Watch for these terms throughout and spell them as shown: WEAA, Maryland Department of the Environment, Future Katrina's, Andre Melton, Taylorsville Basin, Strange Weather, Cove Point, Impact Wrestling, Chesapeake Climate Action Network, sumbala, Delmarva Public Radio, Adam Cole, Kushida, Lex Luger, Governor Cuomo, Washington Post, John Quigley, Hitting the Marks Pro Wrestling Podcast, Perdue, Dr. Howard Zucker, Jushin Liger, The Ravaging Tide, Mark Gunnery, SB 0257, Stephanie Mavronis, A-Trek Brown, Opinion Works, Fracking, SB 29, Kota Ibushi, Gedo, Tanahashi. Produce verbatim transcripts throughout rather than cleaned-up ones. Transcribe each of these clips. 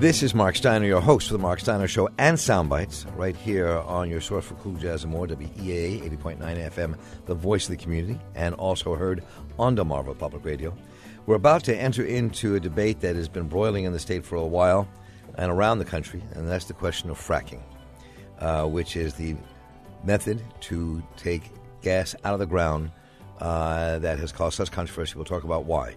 This is Mark Steiner, your host for The Mark Steiner Show and Sound Bites, right here on your source for cool jazz and more, W E A A eighty point nine F M, the voice of the community, and also heard on Delmarva Public Radio. We're about to enter into a debate that has been broiling in the state for a while and around the country, and that's the question of fracking, uh, which is the method to take gas out of the ground uh, that has caused such controversy. We'll talk about why.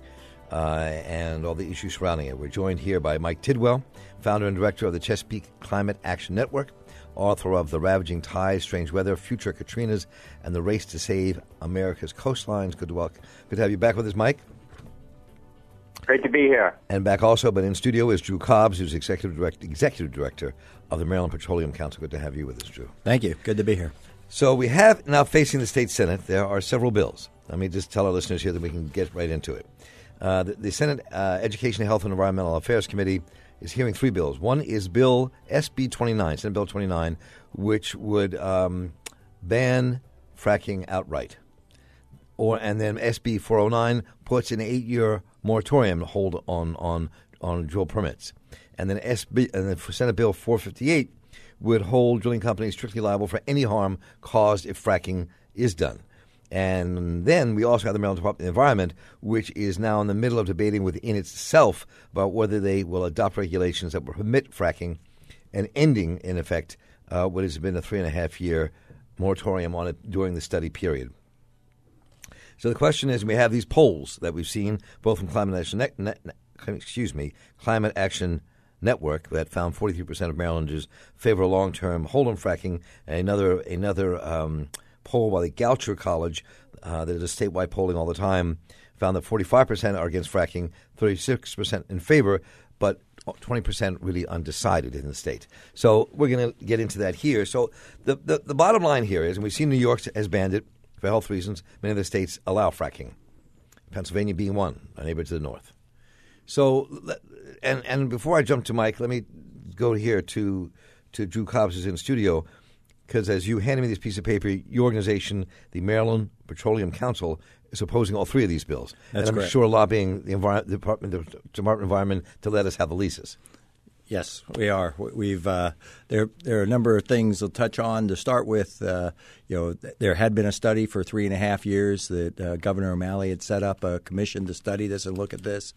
Uh, and all the issues surrounding it. We're joined here by Mike Tidwell, founder and director of the Chesapeake Climate Action Network, author of The Ravaging Tide, Strange Weather, Future Katrina's, and The Race to Save America's Coastlines. Good to, welcome. Good to have you back with us, Mike. Great to be here. And back also, but in studio, is Drew Cobbs, who's executive, direct, executive director of the Maryland Petroleum Council. Good to have you with us, Drew. Thank you. Good to be here. So we have now facing the state Senate, there are several bills. Let me just tell our listeners here that we can get right into it. Uh, the, the Senate uh, Education, Health, and Environmental Affairs Committee is hearing three bills. One is Bill S B twenty-nine, Senate Bill twenty-nine, which would um, ban fracking outright. Or and then S B four oh nine puts an eight-year moratorium hold on on on drill permits. And then S B and then Senate Bill four fifty-eight would hold drilling companies strictly liable for any harm caused if fracking is done. And then we also have the Maryland Department of the Environment, which is now in the middle of debating within itself about whether they will adopt regulations that will permit fracking and ending, in effect, uh, what has been a three-and-a-half-year moratorium on it during the study period. So the question is, we have these polls that we've seen, both from Climate Action, ne- ne- excuse me, Climate Action Network, that found forty-three percent of Marylanders favor long-term hold on fracking, and another another. Um, poll by the Goucher College, uh, that is a statewide polling all the time, found that forty-five percent are against fracking, thirty-six percent in favor, but twenty percent really undecided in the state. So we're going to get into that here. So the, the, the bottom line here is, and we've seen New York has banned it for health reasons. Many of the states allow fracking, Pennsylvania being one, our neighbor to the north. So, and and before I jump to Mike, let me go here to, to Drew Cobbs, who's in studio, because as you handed me this piece of paper, your organization, the Maryland Petroleum Council, is opposing all three of these bills. That's and I'm correct. sure lobbying the, envir- the Department the Department of Environment to let us have the leases. Yes, we are. We've uh, there. There are a number of things we'll touch on. To start with, uh, you know, there had been a study for three and a half years that uh, Governor O'Malley had set up a commission to study this and look at this.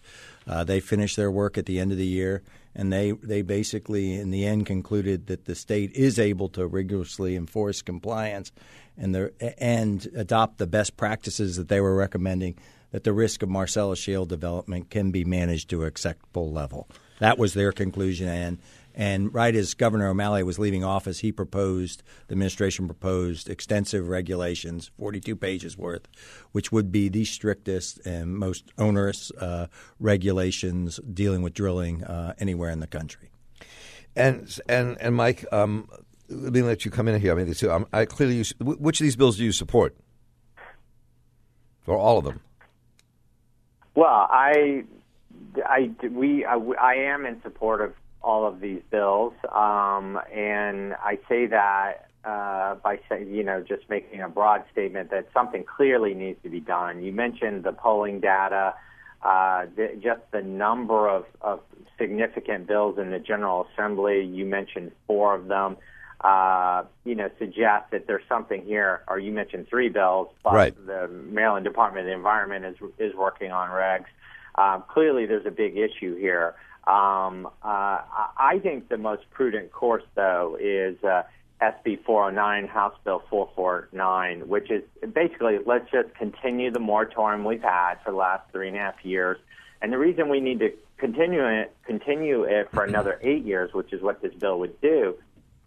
Uh, they finished their work at the end of the year, and they they basically, in the end, concluded that the state is able to rigorously enforce compliance and the and adopt the best practices that they were recommending. That the risk of Marcellus shale development can be managed to an acceptable level. That was their conclusion, and and right as Governor O'Malley was leaving office, he proposed, the administration proposed extensive regulations, forty-two pages worth, which would be the strictest and most onerous uh, regulations dealing with drilling uh, anywhere in the country. And and and Mike, um, let me let you come in here. I mean, so I'm, I clearly, use, which of these bills do you support, or all of them? Well, I. I, we, I, I am in support of all of these bills, um, and I say that uh, by saying, you know, just making a broad statement that something clearly needs to be done. You mentioned the polling data, uh, the, just the number of, of significant bills in the General Assembly. You mentioned four of them. Uh, you know, suggest that there's something here, or you mentioned three bills, but right. The Maryland Department of the Environment is is working on regs. Um, clearly, there's a big issue here. Um, uh, I think the most prudent course, though, is uh, S B four oh nine, House Bill four forty-nine, which is basically let's just continue the moratorium we've had for the last three and a half years. And the reason we need to continue it, continue it for another eight years, which is what this bill would do,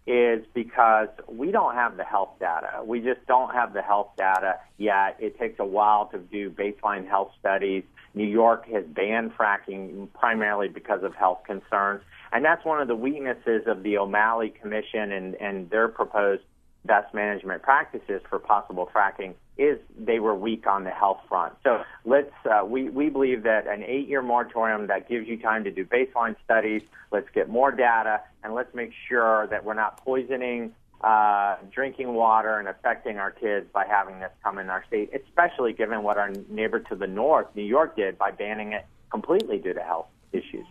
is because we don't have the health data. We just don't have the health data yet. It takes a while to do baseline health studies. New York has banned fracking primarily because of health concerns. And that's one of the weaknesses of the O'Malley Commission and, and their proposed best management practices for possible fracking is they were weak on the health front. So let's uh, we, we believe that an eight-year moratorium that gives you time to do baseline studies, let's get more data, and let's make sure that we're not poisoning uh, drinking water and affecting our kids by having this come in our state, especially given what our neighbor to the north, New York, did by banning it completely due to health issues.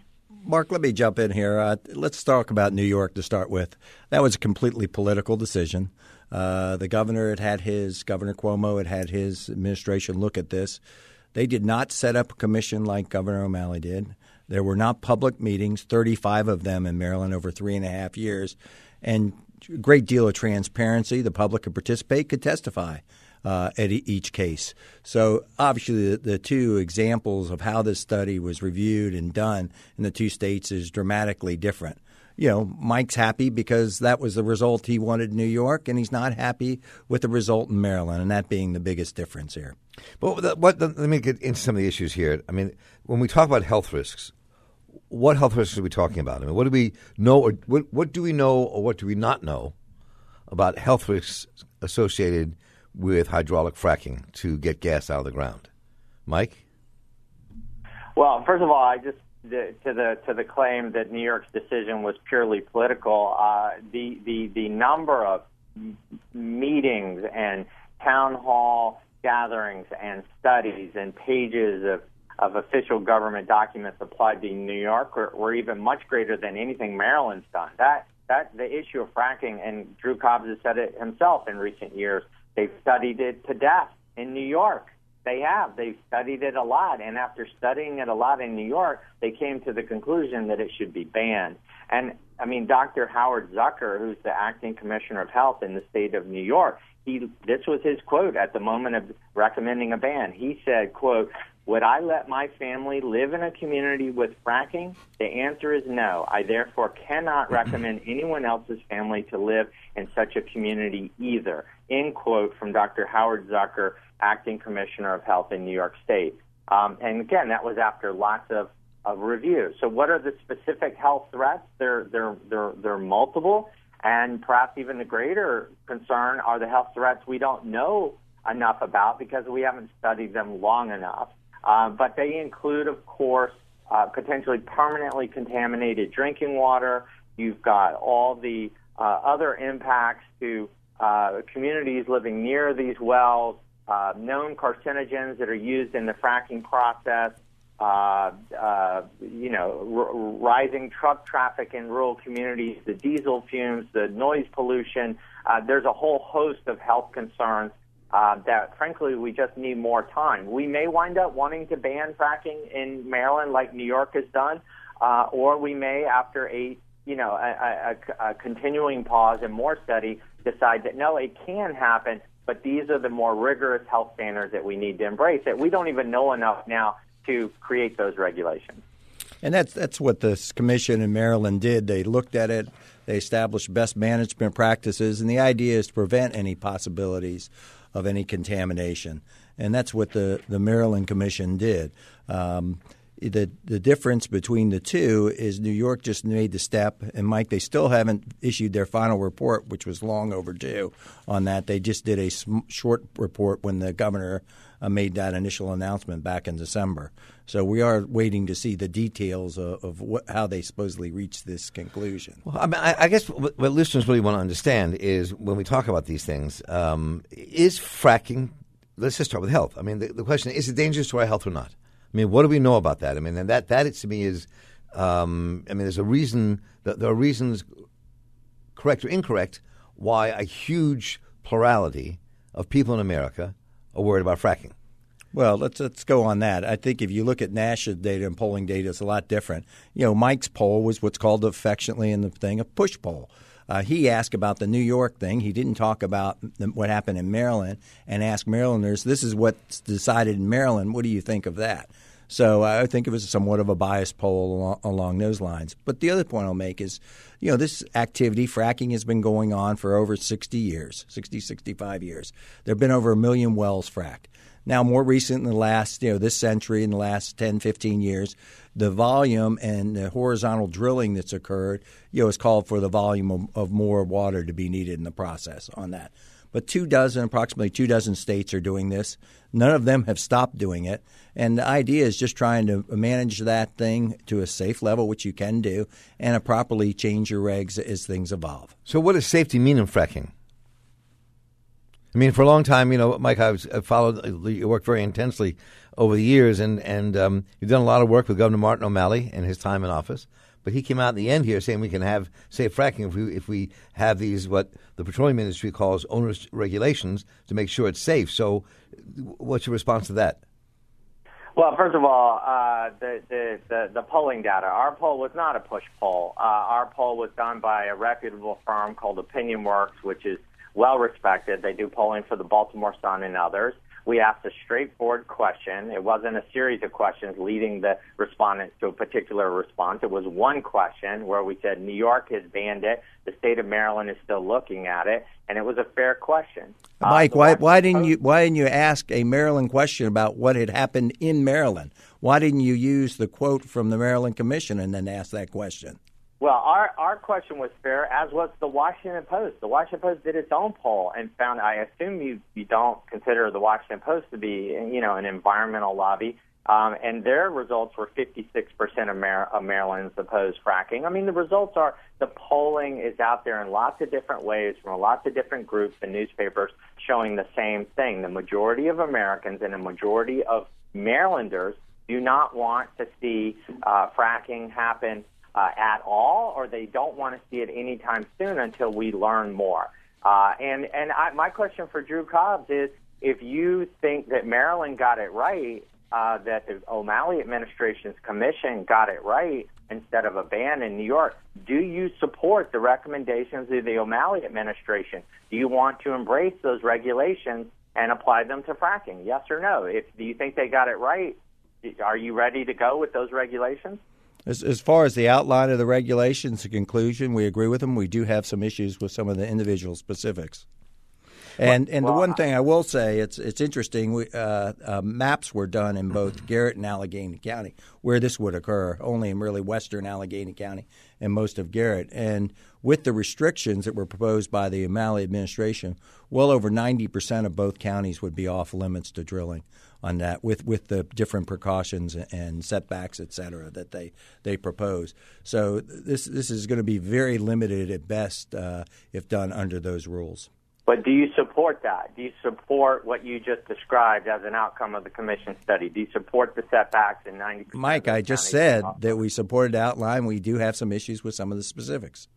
Mark, let me jump in here. Uh, let's talk about New York to start with. That was a completely political decision. Uh, the governor had had his, Governor Cuomo had had his administration look at this. They did not set up a commission like Governor O'Malley did. There were not public meetings, thirty-five of them in Maryland over three and a half years, and a great deal of transparency. The public could participate, could testify uh, at e- each case. So obviously the, the two examples of how this study was reviewed and done in the two states is dramatically different. You know, Mike's happy because that was the result he wanted in New York, and he's not happy with the result in Maryland, and that being the biggest difference here. But what, let me get into some of the issues here. I mean, when we talk about health risks, what health risks are we talking about? I mean, what do we know, or what, what do we know, or what do we not know about health risks associated with hydraulic fracking to get gas out of the ground? Mike? Well, first of all, I just. The, to the to the claim that New York's decision was purely political, uh, the the the number of meetings and town hall gatherings and studies and pages of, of official government documents applied to New York were, were even much greater than anything Maryland's done. That that the issue of fracking, and Drew Cobbs has said it himself in recent years. They've studied it to death in New York. They have. They've studied it a lot, and after studying it a lot in New York, they came to the conclusion that it should be banned. And, I mean, Doctor Howard Zucker, who's the acting commissioner of health in the state of New York, he this was his quote at the moment of recommending a ban. He said, quote, "Would I let my family live in a community with fracking? The answer is no. I therefore cannot recommend anyone else's family to live in such a community either," end quote from Doctor Howard Zucker, acting commissioner of health in New York State. Um, and again, that was after lots of, of review. So what are the specific health threats? They're, they're, they're, they're multiple, and perhaps even the greater concern are the health threats we don't know enough about because we haven't studied them long enough. Uh, but they include, of course, uh, potentially permanently contaminated drinking water. You've got all the uh, other impacts to uh, communities living near these wells, Uh, known carcinogens that are used in the fracking process, uh, uh, you know, r- rising truck traffic in rural communities, the diesel fumes, the noise pollution. Uh, there's a whole host of health concerns uh, that, frankly, we just need more time. We may wind up wanting to ban fracking in Maryland like New York has done, uh, or we may, after a, you know, a, a, a continuing pause and more study, decide that, no, it can happen. But these are the more rigorous health standards that we need to embrace that we don't even know enough now to create those regulations. And that's that's what this commission in Maryland did. They looked at it. They established best management practices. And the idea is to prevent any possibilities of any contamination. And that's what the, the Maryland commission did. Um, the the difference between the two is New York just made the step, and Mike, they still haven't issued their final report, which was long overdue on that. They just did a sm- short report when the governor uh, made that initial announcement back in December. So we are waiting to see the details of, of what, how they supposedly reached this conclusion. Well, I mean, I, I guess what, what listeners really want to understand is when we talk about these things, um, is fracking – let's just start with health. I mean, the, the question is, is it dangerous to our health or not? I mean, what do we know about that? I mean, and that, that it, to me is, um, I mean, there's a reason, that there are reasons, correct or incorrect, why a huge plurality of people in America are worried about fracking. Well, let's let's go on that. I think if you look at national data and polling data, it's a lot different. You know, Mike's poll was what's called affectionately in the thing a push poll. Uh, he asked about the New York thing. He didn't talk about the, what happened in Maryland and asked Marylanders, this is what's decided in Maryland. What do you think of that? So I think it was somewhat of a biased poll along, along those lines. But the other point I'll make is, you know, this activity, fracking, has been going on for over sixty years, sixty, sixty-five years. There have been over a million wells fracked. Now, more recent in the last, you know, this century, in the last ten, fifteen years, the volume and the horizontal drilling that's occurred, you know, has called for the volume of, of more water to be needed in the process on that. But two dozen, approximately two dozen states are doing this. None of them have stopped doing it. And the idea is just trying to manage that thing to a safe level, which you can do, and to properly change your regs as things evolve. So what does safety mean in fracking? I mean, for a long time, you know, Mike, I've followed your work very intensely over the years, and, and um, you've done a lot of work with Governor Martin O'Malley and his time in office. But he came out in the end here saying we can have safe fracking if we, if we have these, what the petroleum industry calls onerous regulations, to make sure it's safe. So what's your response to that? Well, first of all, uh, the, the, the, the polling data, our poll was not a push poll. Uh, our poll was done by a reputable firm called Opinion Works, which is well-respected. They do polling for the Baltimore Sun and others. We asked a straightforward question. It wasn't a series of questions leading the respondents to a particular response. It was one question where we said New York has banned it. The state of Maryland is still looking at it, and it was a fair question. Mike, uh, why, why didn't you why didn't you ask a Maryland question about what had happened in Maryland? Why didn't you use the quote from the Maryland Commission and then ask that question? Well, our, our question was fair, as was the Washington Post. The Washington Post did its own poll and found, I assume you, you don't consider the Washington Post to be, you know, an environmental lobby, um, and their results were fifty-six percent of, Mar- of Maryland's opposed fracking. I mean, the results are, the polling is out there in lots of different ways from lots of different groups and newspapers showing the same thing. The majority of Americans and a majority of Marylanders do not want to see uh, fracking happen Uh, at all, or they don't want to see it anytime soon until we learn more. Uh, and and I, my question for Drew Cobbs is, if you think that Maryland got it right, uh, that the O'Malley administration's commission got it right instead of a ban in New York, do you support the recommendations of the O'Malley administration? Do you want to embrace those regulations and apply them to fracking? Yes or no? If do you think they got it right, are you ready to go with those regulations? As, as far as the outline of the regulations, the conclusion, we agree with them. We do have some issues with some of the individual specifics. And and the one thing I will say, it's it's interesting, we, uh, uh, maps were done in both Garrett and Allegheny County where this would occur, only in really western Allegheny County and most of Garrett. And with the restrictions that were proposed by the O'Malley administration, well over ninety percent of both counties would be off limits to drilling on that with, with the different precautions and setbacks, et cetera, that they, they propose. So this, this is going to be very limited at best uh, if done under those rules. But do you support that? Do you support what you just described as an outcome of the commission study? Do you support the setbacks in ninety percent? Mike, I just said that we supported the outline. We do have some issues with some of the specifics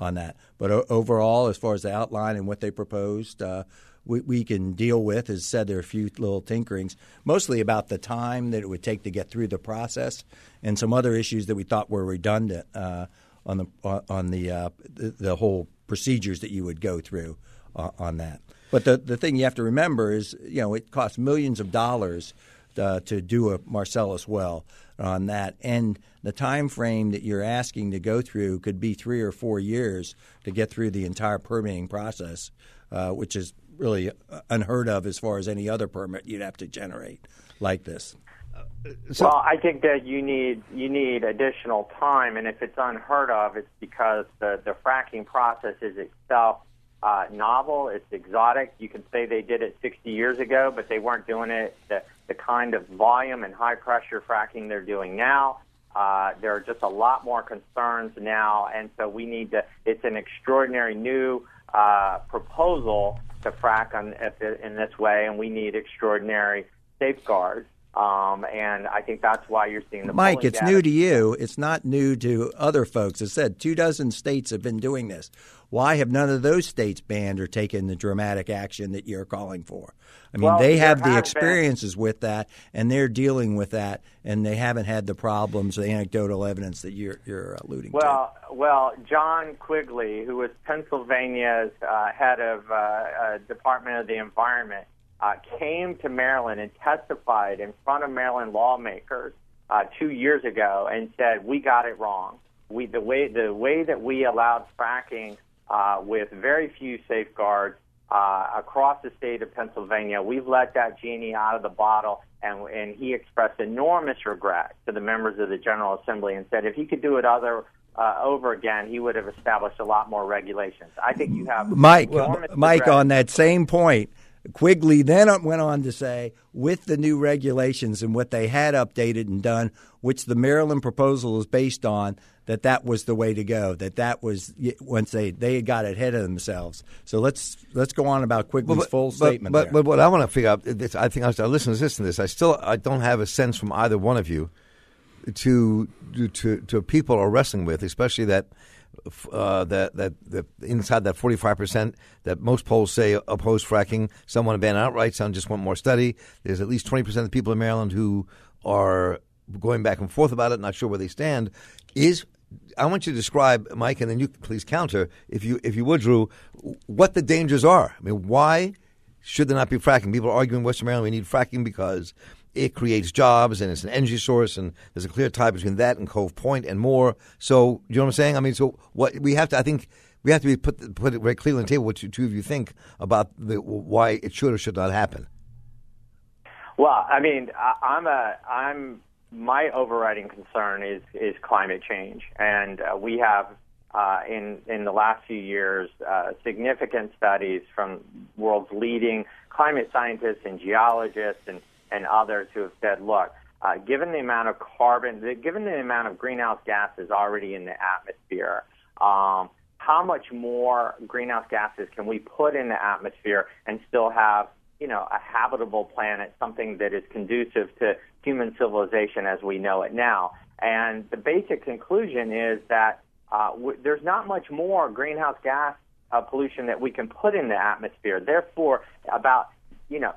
on that. But o- overall, as far as the outline and what they proposed, uh, we, we can deal with. As said, there are a few little tinkerings, mostly about the time that it would take to get through the process and some other issues that we thought were redundant uh, on the on the, uh, the the whole procedures that you would go through. Uh, on that. But the the thing you have to remember is, you know, it costs millions of dollars uh, to do a Marcellus well on that. And the time frame that you're asking to go through could be three or four years to get through the entire permitting process, uh, which is really unheard of as far as any other permit you'd have to generate like this. So, well, I think that you need you need additional time. And if it's unheard of, it's because the, the fracking process is itself Uh, novel, it's exotic. You can say they did it sixty years ago, but they weren't doing it the, the kind of volume and high-pressure fracking they're doing now. Uh, there are just a lot more concerns now, and so we need to – it's an extraordinary new uh, proposal to frack on, at the, in this way, and we need extraordinary safeguards. Um, and I think that's why you're seeing the Mike, it's data. New to you. It's not new to other folks. As said, two dozen states have been doing this. Why have none of those states banned or taken the dramatic action that you're calling for? I mean, well, they have the experiences been. with that, and they're dealing with that, and they haven't had the problems, the anecdotal evidence that you're, you're alluding well, to. Well, John Quigley, who was Pennsylvania's uh, head of uh, uh, Department of the Environment, Uh, came to Maryland and testified in front of Maryland lawmakers uh, two years ago and said, we got it wrong. We, the way the way that we allowed fracking uh, with very few safeguards uh, across the state of Pennsylvania, we've let that genie out of the bottle, and, and he expressed enormous regret to the members of the General Assembly and said if he could do it other Uh, over again, he would have established a lot more regulations. I think you have Mike. Well, Mike, regret. On that same point, Quigley then went on to say, with the new regulations and what they had updated and done, which the Maryland proposal is based on, that that was the way to go, that that was once they, they got ahead of themselves. So let's let's go on about Quigley's but, full but, statement but, there. But what I want to figure out, this, I think I was listening to this and this, I still I don't have a sense from either one of you to to to people are wrestling with, especially that uh, that, that that inside that forty-five percent that most polls say oppose fracking. Some want to ban outright, some just want more study. There's at least twenty percent of the people in Maryland who are going back and forth about it, not sure where they stand. Is I want you to describe, Mike, and then you please counter, if you if you would, Drew, what the dangers are. I mean, why should there not be fracking? People are arguing in Western Maryland we need fracking because it creates jobs and it's an energy source, and there's a clear tie between that and Cove Point and more. So you know what I'm saying? I mean, so what we have to, I think, we have to be put put it very clearly on the table what you two of you think about the, why it should or should not happen. Well, I mean, I, I'm a I'm. My overriding concern is, is climate change, and uh, we have uh, in in the last few years uh, significant studies from world's leading climate scientists and geologists and, and others who have said, look, uh, given the amount of carbon, given the amount of greenhouse gases already in the atmosphere, um, how much more greenhouse gases can we put in the atmosphere and still have, you know, a habitable planet, something that is conducive to human civilization as we know it now? And the basic conclusion is that uh, w- there's not much more greenhouse gas uh, pollution that we can put in the atmosphere. Therefore, about, you know,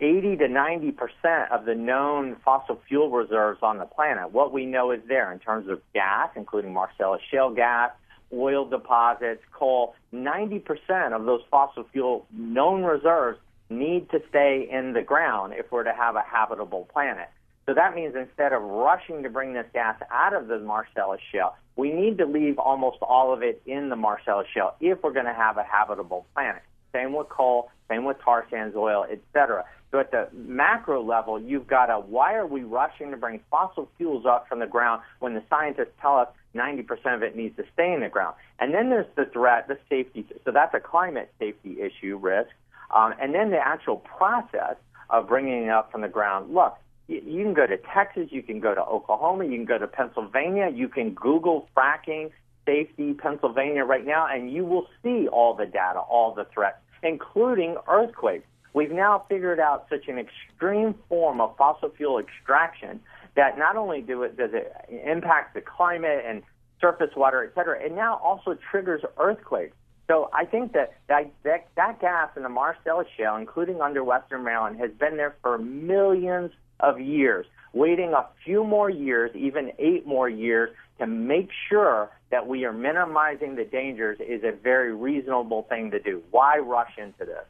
eighty to ninety percent of the known fossil fuel reserves on the planet, what we know is there in terms of gas, including Marcellus shale gas, oil deposits, coal, ninety percent of those fossil fuel known reserves need to stay in the ground if we're to have a habitable planet. So that means instead of rushing to bring this gas out of the Marcellus shale, we need to leave almost all of it in the Marcellus shale if we're going to have a habitable planet. Same with coal, same with tar sands oil, et cetera. So at the macro level, you've got a, why are we rushing to bring fossil fuels up from the ground when the scientists tell us ninety percent of it needs to stay in the ground? And then there's the threat, the safety. So that's a climate safety issue risk. Um, and then the actual process of bringing it up from the ground. Look, you, you can go to Texas, you can go to Oklahoma, you can go to Pennsylvania, you can Google fracking safety Pennsylvania right now, and you will see all the data, all the threats, including earthquakes. We've now figured out such an extreme form of fossil fuel extraction that not only do it, does it impact the climate and surface water, et cetera, it now also triggers earthquakes. So I think that that, that that gas in the Marcellus shale, including under Western Maryland, has been there for millions of years, waiting a few more years, even eight more years, to make sure that we are minimizing the dangers is a very reasonable thing to do. Why rush into this?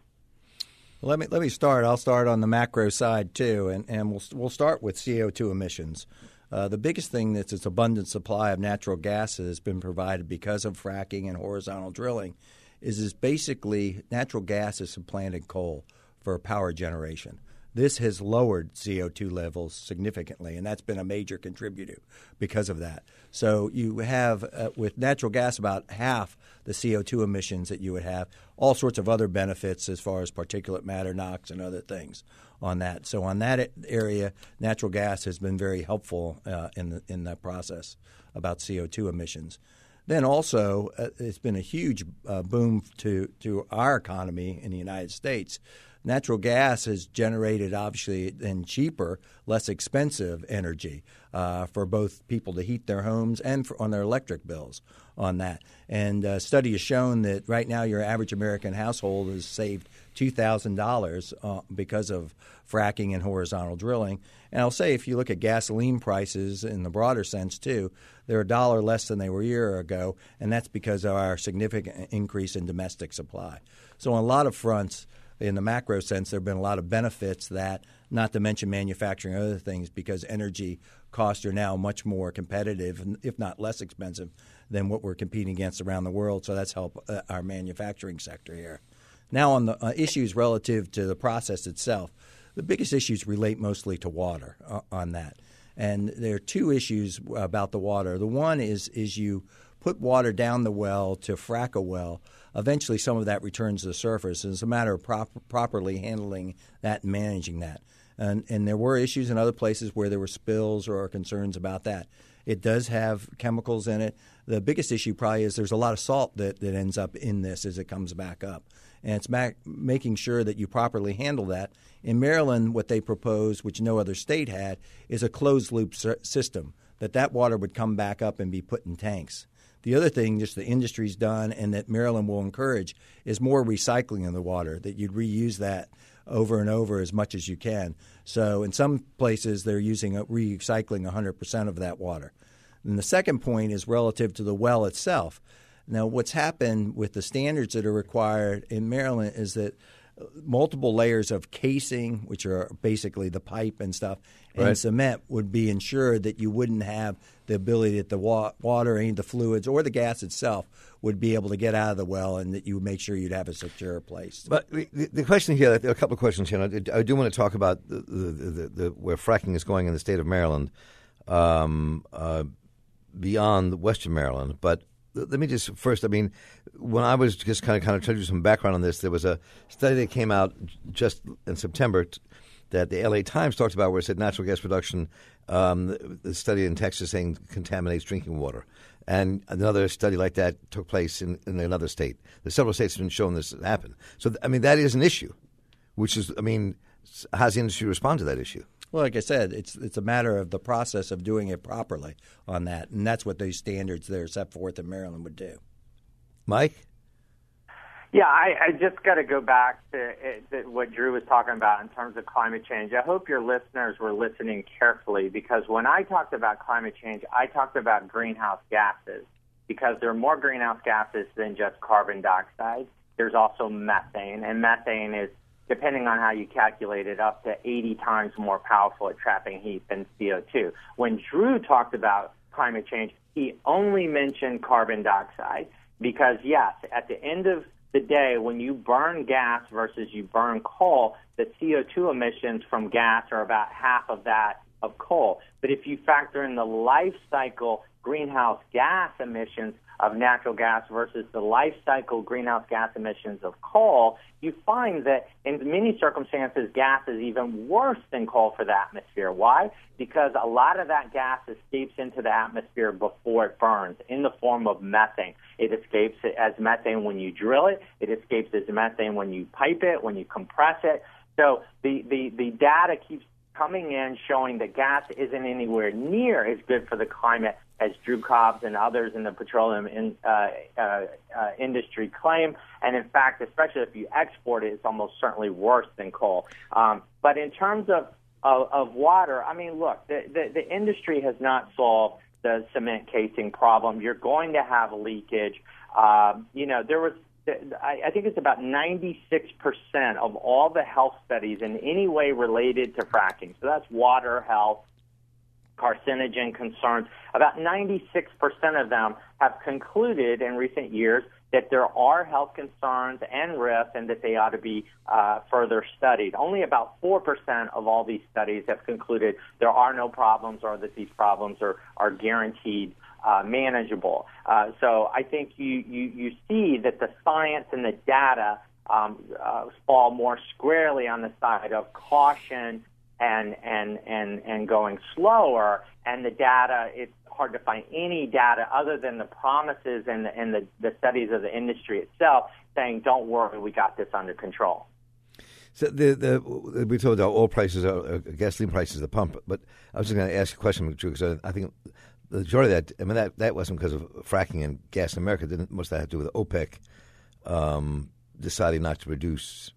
Let me let me start. I'll start on the macro side, too, and, and we'll, we'll start with C O two emissions. Uh, the biggest thing that's its abundant supply of natural gas that has been provided because of fracking and horizontal drilling is, is basically natural gas has supplanted coal for power generation. This has lowered C O two levels significantly, and that's been a major contributor because of that. So you have, uh, with natural gas, about half the C O two emissions that you would have, all sorts of other benefits as far as particulate matter, NOx, and other things on that. So on that area, natural gas has been very helpful uh, in the, in that process about C O two emissions. Then also, uh, it's been a huge uh, boom to, to our economy in the United States. Natural gas has generated, obviously, then cheaper, less expensive energy uh, for both people to heat their homes and for, on their electric bills on that. And a study has shown that right now your average American household has saved two thousand dollars uh, because of fracking and horizontal drilling. And I'll say if you look at gasoline prices in the broader sense, too, they're a dollar less than they were a year ago, and that's because of our significant increase in domestic supply. So on a lot of fronts, in the macro sense, there have been a lot of benefits that, not to mention manufacturing and other things, because energy costs are now much more competitive, if not less expensive, than what we're competing against around the world. So that's helped our manufacturing sector here. Now on the uh, issues relative to the process itself, the biggest issues relate mostly to water uh, on that. And there are two issues about the water. The one is is you put water down the well to frack a well. Eventually, some of that returns to the surface. It's a matter of prop- properly handling that and managing that. And, and there were issues in other places where there were spills or concerns about that. It does have chemicals in it. The biggest issue probably is there's a lot of salt that, that ends up in this as it comes back up. And it's mac- making sure that you properly handle that. In Maryland, what they proposed, which no other state had, is a closed-loop system, that that water would come back up and be put in tanks. The other thing just the industry's done and that Maryland will encourage is more recycling of the water, that you'd reuse that over and over as much as you can. So in some places they're using a, recycling one hundred percent of that water. And the second point is relative to the well itself. Now, what's happened with the standards that are required in Maryland is that multiple layers of casing, which are basically the pipe and stuff, and right. cement would be ensured that you wouldn't have the ability that the wa- water, any of the fluids, or the gas itself would be able to get out of the well, and that you would make sure you'd have a secure place. But the, the question here, there are a couple of questions here. And I do want to talk about the, the, the, the, where fracking is going in the state of Maryland um, uh, beyond Western Maryland, but let me just first, I mean, when I was just kind of kind of trying to do some background on this, there was a study that came out just in September t- that the L A Times talked about where it said natural gas production, um, the study in Texas saying contaminates drinking water. And another study like that took place in, in another state. There's several states have been shown this happen. So, I mean, that is an issue, which is, I mean, how does the industry respond to that issue? Well, like I said, it's it's a matter of the process of doing it properly on that, and that's what those standards there set forth in Maryland would do. Mike? Yeah, I, I just got to go back to, it, to what Drew was talking about in terms of climate change. I hope your listeners were listening carefully, because when I talked about climate change, I talked about greenhouse gases, because there are more greenhouse gases than just carbon dioxide. There's also methane, and methane is, depending on how you calculate it, up to eighty times more powerful at trapping heat than C O two. When Drew talked about climate change, he only mentioned carbon dioxide because, yes, at the end of the day, when you burn gas versus you burn coal, the C O two emissions from gas are about half of that of coal. But if you factor in the life cycle greenhouse gas emissions of natural gas versus the life cycle greenhouse gas emissions of coal, you find that in many circumstances, gas is even worse than coal for the atmosphere. Why? Because a lot of that gas escapes into the atmosphere before it burns in the form of methane. It escapes as methane when you drill it. It escapes as methane when you pipe it, when you compress it. So the, the, the data keeps coming in showing that gas isn't anywhere near as good for the climate as Drew Cobbs and others in the petroleum in, uh, uh, uh, industry claim. And in fact, especially if you export it, it's almost certainly worse than coal. Um, but in terms of, of, of water, I mean, look, the, the, the industry has not solved the cement casing problem. You're going to have leakage. Uh, you know, there was, I think it's about ninety-six percent of all the health studies in any way related to fracking. So that's water, health, carcinogen concerns. About ninety-six percent of them have concluded in recent years that there are health concerns and risks and that they ought to be uh, further studied. Only about four percent of all these studies have concluded there are no problems or that these problems are, are guaranteed uh, manageable. Uh, so I think you, you, you see that the science and the data um, uh, fall more squarely on the side of caution and and and and going slower, and the data, it's hard to find any data other than the promises and the, and the, the studies of the industry itself saying, don't worry, we got this under control. So the, the, we talked about oil prices, or gasoline prices at the pump, but I was just going to ask you a question, Drew, because I think the majority of that, I mean, that, that wasn't because of fracking and gas in America. Didn't most of that had to do with OPEC um, deciding not to reduce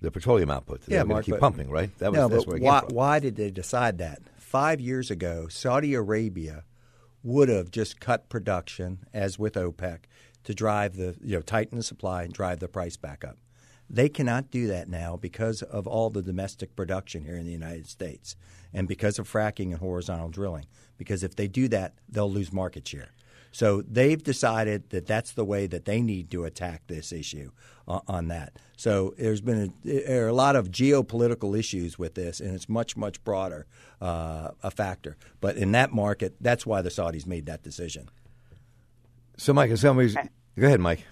the petroleum output. They yeah, were Mark, keep but, pumping, right? That was, no, that's where it why, came from. Why did they decide that? Five years ago, Saudi Arabia would have just cut production, as with OPEC, to drive the you know tighten the supply and drive the price back up. They cannot do that now because of all the domestic production here in the United States and because of fracking and horizontal drilling, because if they do that, they'll lose market share. So they've decided that that's the way that they need to attack this issue uh, on that. So there's been a, there are a lot of geopolitical issues with this, and it's much, much broader uh, a factor. But in that market, that's why the Saudis made that decision. So, Mike, in some ways, go ahead, Mike.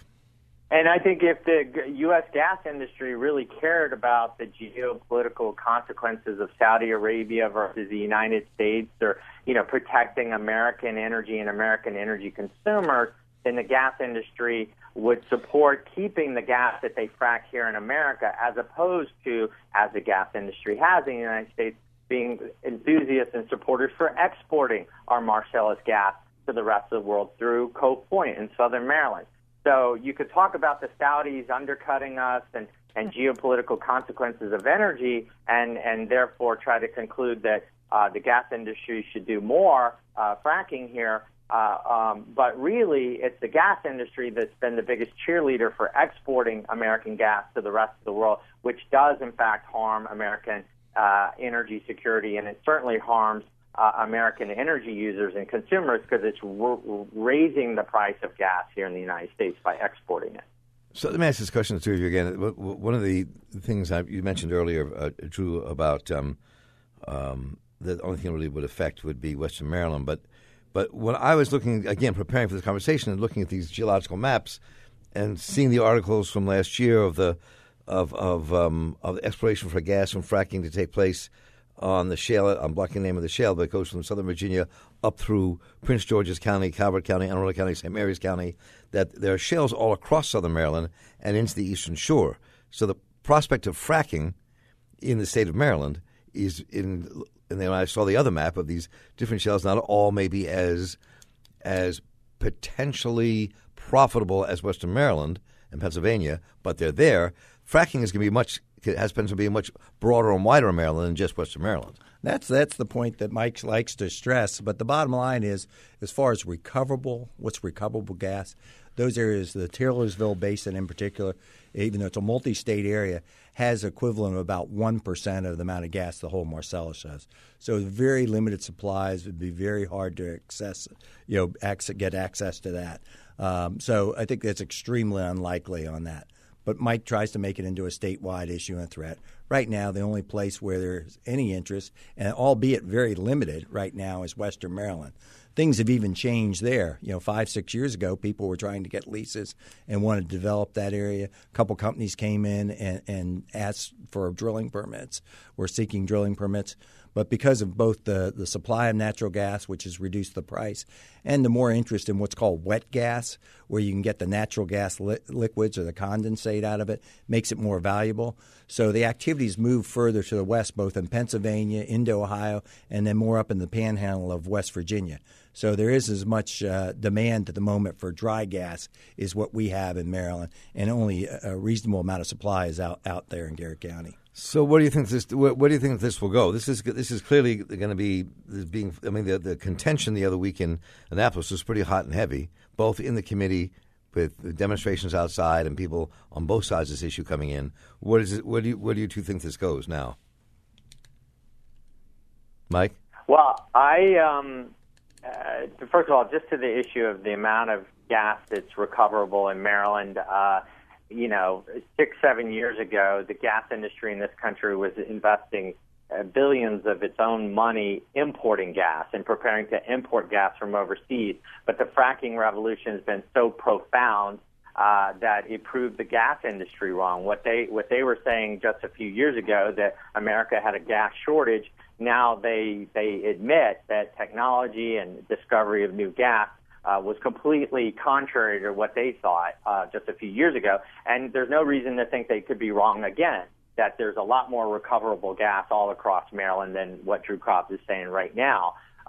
And I think if the U S gas industry really cared about the geopolitical consequences of Saudi Arabia versus the United States, or, you know, protecting American energy and American energy consumers, then the gas industry would support keeping the gas that they frack here in America, as opposed to, as the gas industry has in the United States, being enthusiasts and supporters for exporting our Marcellus gas to the rest of the world through Cove Point in southern Maryland. So you could talk about the Saudis undercutting us and, and geopolitical consequences of energy, and, and therefore try to conclude that uh, the gas industry should do more uh, fracking here. Uh, um, but really, it's the gas industry that's been the biggest cheerleader for exporting American gas to the rest of the world, which does, in fact, harm American uh, energy security, and it certainly harms uh, American energy users and consumers, because it's r- raising the price of gas here in the United States by exporting it. So let me ask this question to the two of you again. One of the things I, you mentioned earlier, uh, Drew, about um, um, the only thing that really would affect would be Western Maryland, but But when I was looking, again, preparing for this conversation and looking at these geological maps and seeing the articles from last year of the of of, um, of exploration for gas and fracking to take place on the shale, I'm blocking the name of the shale, but it goes from southern Virginia up through Prince George's County, Calvert County, Anne Arundel County, Saint Mary's County, that there are shales all across southern Maryland and into the eastern shore. So the prospect of fracking in the state of Maryland is in... And then I saw the other map of these different shales, not all maybe as as potentially profitable as Western Maryland and Pennsylvania, but they're there. Fracking is going to be much has been to be much broader and wider in Maryland than just Western Maryland. That's that's the point that Mike likes to stress. But the bottom line is, as far as recoverable, what's recoverable gas, those areas, the Taylorsville Basin in particular, even though it's a multi-state area, has equivalent of about one percent of the amount of gas the whole Marcellus has. So very limited supplies. Would be very hard to access, you know, access, get access to that. Um, so I think that's extremely unlikely on that. But Mike tries to make it into a statewide issue and threat. Right now, the only place where there's any interest, and albeit very limited right now, is Western Maryland. Things have even changed there. You know, five, six years ago, people were trying to get leases and wanted to develop that area. A couple companies came in and, and asked for drilling permits. We're seeking drilling permits. But because of both the, the supply of natural gas, which has reduced the price, and the more interest in what's called wet gas, where you can get the natural gas li- liquids or the condensate out of it, makes it more valuable. So the activities move further to the west, both in Pennsylvania, into Ohio, and then more up in the panhandle of West Virginia. So there is as much uh, demand at the moment for dry gas is what we have in Maryland, and only a, a reasonable amount of supply is out, out there in Garrett County. So, what do you think this? Where, where do you think this will go? This is this is clearly going to be being. I mean, the, the contention the other week in Annapolis was pretty hot and heavy, both in the committee with demonstrations outside and people on both sides of this issue coming in. What is it? Where do you, where do you two think this goes now, Mike? Well, I um, uh, first of all, just to the issue of the amount of gas that's recoverable in Maryland. Uh, You know, six, seven years ago, the gas industry in this country was investing uh, billions of its own money importing gas and preparing to import gas from overseas. But the fracking revolution has been so profound uh, that it proved the gas industry wrong. What they what they were saying just a few years ago, that America had a gas shortage, now they they admit that technology and discovery of new gas Uh, was completely contrary to what they thought uh, just a few years ago. And there's no reason to think they could be wrong again, that there's a lot more recoverable gas all across Maryland than what Drew Cobbs is saying right now.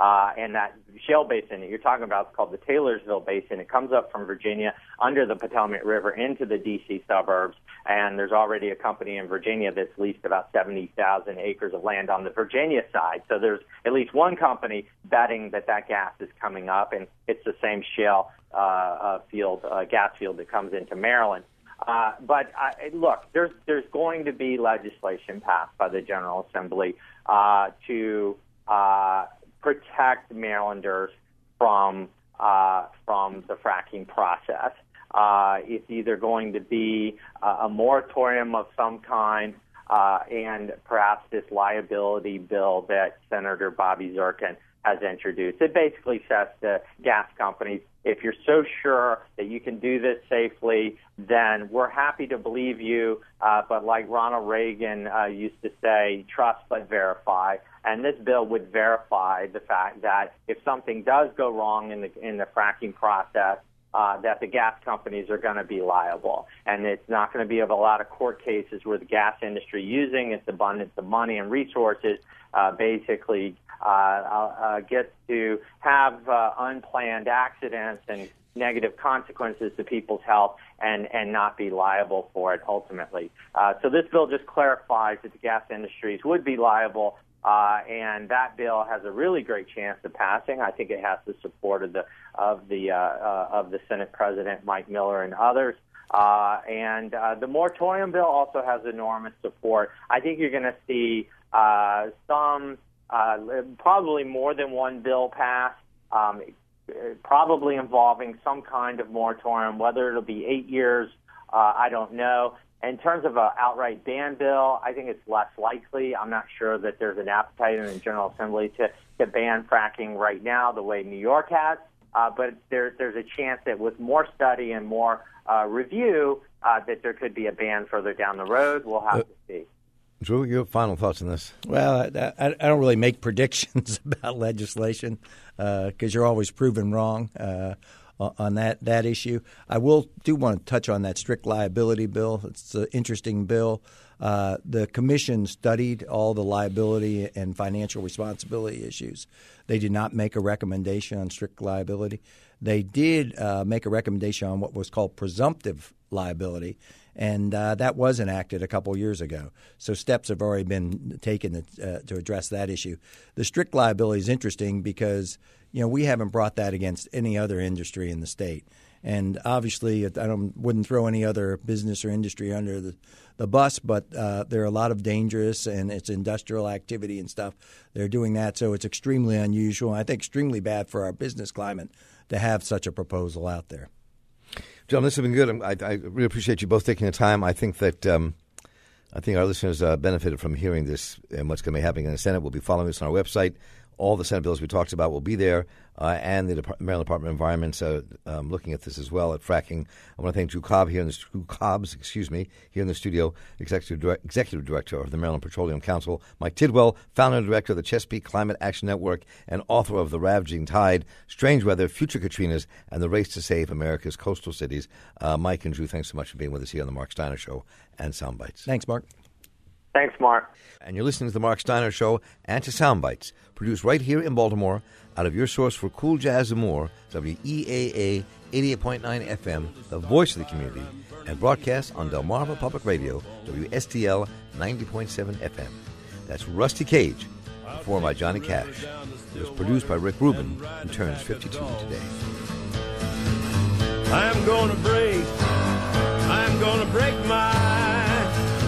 Uh, and that shale basin that you're talking about is called the Taylorsville Basin. It comes up from Virginia under the Potomac River into the D C suburbs, and there's already a company in Virginia that's leased about seventy thousand acres of land on the Virginia side. So there's at least one company betting that that gas is coming up, and it's the same shale uh, uh, field, uh, gas field that comes into Maryland. Uh, but I, look, there's there's going to be legislation passed by the General Assembly uh, to uh, protect Marylanders from uh, from the fracking process. Uh, it's either going to be uh, a moratorium of some kind, uh, and perhaps this liability bill that Senator Bobby Zirkin has introduced. It basically says to gas companies, if you're so sure that you can do this safely, then we're happy to believe you. Uh, but like Ronald Reagan uh, used to say, trust but verify. And this bill would verify the fact that if something does go wrong in the in the fracking process, Uh, that the gas companies are going to be liable. And it's not going to be of a lot of court cases where the gas industry, using its abundance of money and resources, uh, basically uh, uh, gets to have uh, unplanned accidents and negative consequences to people's health and, and not be liable for it ultimately. Uh, so this bill just clarifies that the gas industries would be liable. Uh, and that bill has a really great chance of passing. I think it has the support of the of the uh, uh, of the Senate President Mike Miller and others. Uh, and uh, the moratorium bill also has enormous support. I think you're going to see uh, some, uh, probably more than one bill passed, um, probably involving some kind of moratorium. Whether it'll be eight years, uh, I don't know. In terms of an outright ban bill, I think it's less likely. I'm not sure that there's an appetite in the General Assembly to, to ban fracking right now the way New York has. Uh, but there, there's a chance that with more study and more uh, review uh, that there could be a ban further down the road. We'll have uh, to see. Drew, your final thoughts on this? Well, I, I, I don't really make predictions about legislation because uh, you're always proven wrong. Uh on that, that issue. I will do want to touch on that strict liability bill. It's an interesting bill. Uh, the commission studied all the liability and financial responsibility issues. They did not make a recommendation on strict liability. They did uh, make a recommendation on what was called presumptive liability, and uh, that was enacted a couple years ago. So steps have already been taken to, uh, to address that issue. The strict liability is interesting because you know, we haven't brought that against any other industry in the state. And obviously, I don't, wouldn't throw any other business or industry under the, the bus, but uh, there are a lot of dangerous and it's industrial activity and stuff. They're doing that, so it's extremely unusual. And I think extremely bad for our business climate to have such a proposal out there. John, this has been good. I, I really appreciate you both taking the time. I think that um, I think our listeners uh, benefited from hearing this and what's going to be happening in the Senate. We'll be following this on our website. All the Senate bills we talked about will be there, uh, and the Dep- Maryland Department of Environment uh, um, looking at this as well, at fracking. I want to thank Drew Cobbs here in the Drew Cobbs, excuse me, here in the studio, executive dire- executive director of the Maryland Petroleum Council, Mike Tidwell, founder and director of the Chesapeake Climate Action Network, and author of The Ravaging Tide, Strange Weather, Future Katrina's, and the Race to Save America's Coastal Cities. Uh, Mike and Drew, thanks so much for being with us here on the Mark Steiner Show and Sound Bites. Thanks, Mark. Thanks, Mark. And you're listening to The Mark Steiner Show and to Sound Bites, produced right here in Baltimore, out of your source for cool jazz and more, W E A A eighty-eight point nine F M, the voice of the community, and broadcast on Delmarva Public Radio, W S T L ninety point seven F M. That's Rusty Cage, performed by Johnny Cash. It was produced by Rick Rubin, who turns fifty-two today. I'm gonna break, I'm gonna break my...